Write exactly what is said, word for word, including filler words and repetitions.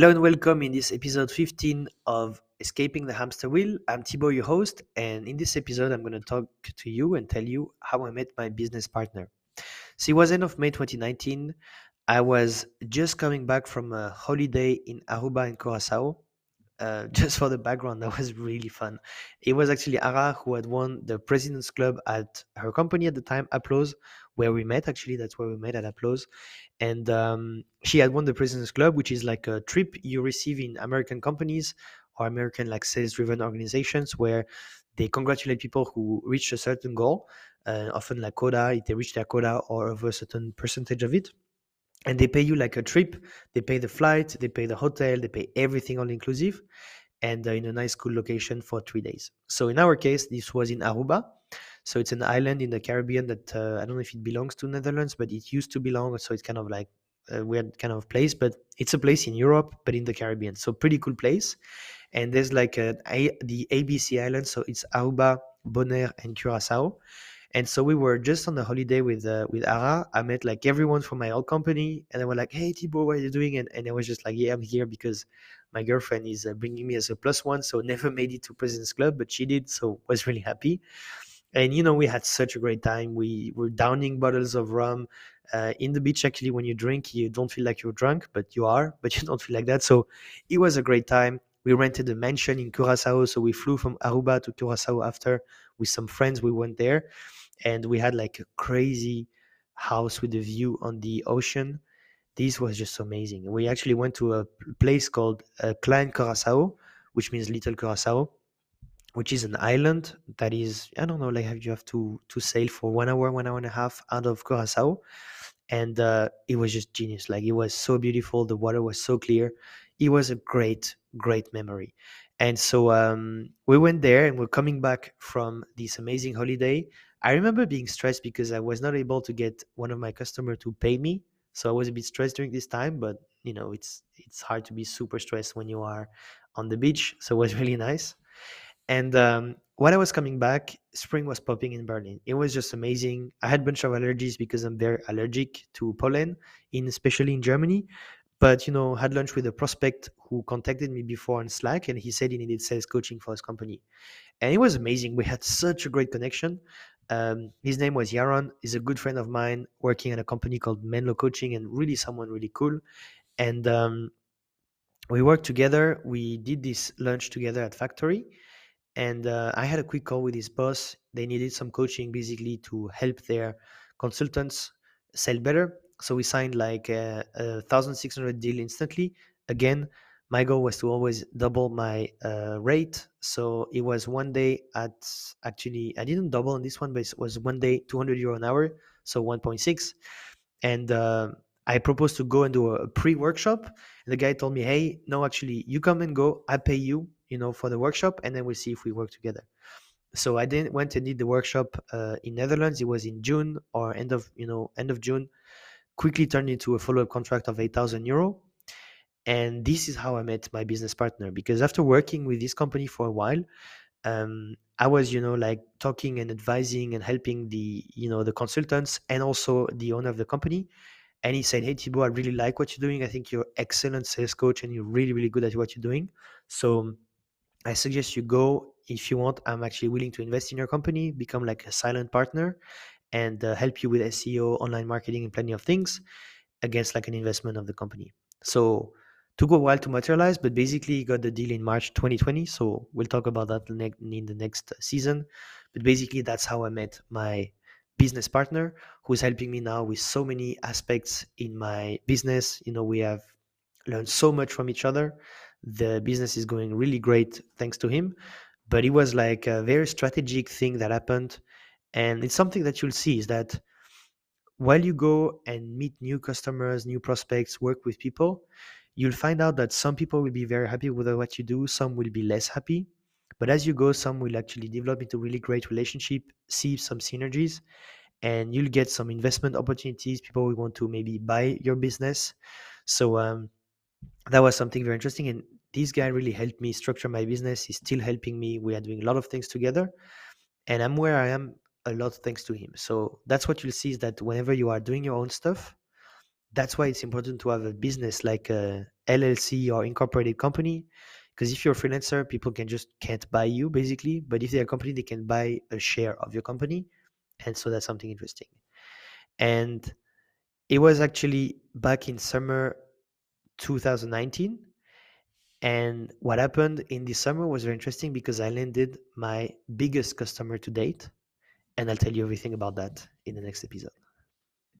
Hello and welcome in this episode fifteen of Escaping the Hamster Wheel. I'm Thibaut, your host, and in this episode I'm going to talk to you and tell you how I met my business partner. So it was end of May twenty nineteen. I was just coming back from a holiday in Aruba and Curaçao. Uh, just for the background, that was really fun. It was actually Ara who had won the President's Club at her company at the time, Applause, where we met. Actually, that's where we met, at Applause. And um, she had won the President's Club, which is like a trip you receive in American companies or American like sales-driven organizations where they congratulate people who reach a certain goal, uh, often like quota, if they reach their quota or over a certain percentage of it. And they pay you like a trip. They pay the flight, they pay the hotel, they pay everything all inclusive, and uh, in a nice cool location for three days. So in our case, this was in Aruba. So it's an island in the Caribbean that uh, I don't know if it belongs to Netherlands, but it used to belong. So it's kind of like a weird kind of place, but it's a place in Europe, but in the Caribbean. So pretty cool place. And there's like a, a, the A B C Islands. So it's Aruba, Bonaire, and Curaçao. And so we were just on the holiday with uh, with Ara. I met like everyone from my old company, and they were like, "Hey, Thibaut, what are you doing?" And and I was just like, "Yeah, I'm here because my girlfriend is uh, bringing me as a plus one, so never made it to President's Club, but she did, so was really happy." And you know, we had such a great time. We were downing bottles of rum uh, in the beach. Actually, when you drink, you don't feel like you're drunk, but you are, but you don't feel like that. So it was a great time. We rented a mansion in Curaçao, so we flew from Aruba to Curaçao after with some friends. We went there, and we had like a crazy house with a view on the ocean. This was just amazing. We actually went to a place called uh, Klein Curaçao, which means Little Curaçao, which is an island that is, I don't know, like you have to, to sail for one hour, one hour and a half out of Curaçao. And uh, it was just genius. Like, it was so beautiful. The water was so clear. It was a great, great memory. And so um, we went there, and we're coming back from this amazing holiday. I remember being stressed because I was not able to get one of my customers to pay me. So I was a bit stressed during this time, but you know, it's it's hard to be super stressed when you are on the beach. So it was really nice. And um, when I was coming back, spring was popping in Berlin. It was just amazing. I had a bunch of allergies because I'm very allergic to pollen, in especially in Germany. But, you know, had lunch with a prospect who contacted me before on Slack, and he said he needed sales coaching for his company. And it was amazing. We had such a great connection. Um, his name was Yaron. He's a good friend of mine working at a company called Menlo Coaching, and really someone really cool. And um, we worked together. We did this lunch together at Factory. And uh, I had a quick call with his boss. They needed some coaching basically to help their consultants sell better. So we signed like a, a one thousand six hundred deal instantly. Again, my goal was to always double my uh, rate. So it was one day at, actually, I didn't double on this one, but it was one day, two hundred euro an hour. So one point six. And uh, I proposed to go and do a pre-workshop. And the guy told me, "Hey, no, actually, you come and go. I pay you, you know, for the workshop. And then we'll see if we work together." So I then went and did the workshop uh, in Netherlands. It was in June or end of, you know, end of June. Quickly turned into a follow-up contract of eight thousand euro. And this is how I met my business partner, because after working with this company for a while, um, I was, you know, like talking and advising and helping the, you know, the consultants and also the owner of the company. And he said, "Hey, Thibaut, I really like what you're doing. I think you're excellent sales coach and you're really, really good at what you're doing. So I suggest you go. If you want, I'm actually willing to invest in your company, become like a silent partner, and uh, help you with S E O, online marketing, and plenty of things against like an investment of the company." So took a while to materialize, but basically got the deal in March twenty twenty. So we'll talk about that in the next season. But basically that's how I met my business partner, who's helping me now with so many aspects in my business. You know, we have learned so much from each other. The business is going really great thanks to him. But it was like a very strategic thing that happened. And it's something that you'll see is that while you go and meet new customers, new prospects, work with people, you'll find out that some people will be very happy with what you do. Some will be less happy. But as you go, some will actually develop into really great relationship, see some synergies, and you'll get some investment opportunities. People will want to maybe buy your business. So um, that was something very interesting. And this guy really helped me structure my business. He's still helping me. We are doing a lot of things together. And I'm where I am a lot thanks to him. So that's what you'll see, is that whenever you are doing your own stuff, That's why it's important to have a business like a L L C or incorporated company, because if you're a freelancer, people can just can't buy you basically. But if they're a company, they can buy a share of your company. And so that's something interesting. And it was actually back in summer two thousand nineteen. And what happened in the summer was very interesting because I landed my biggest customer to date. And I'll tell you everything about that in the next episode.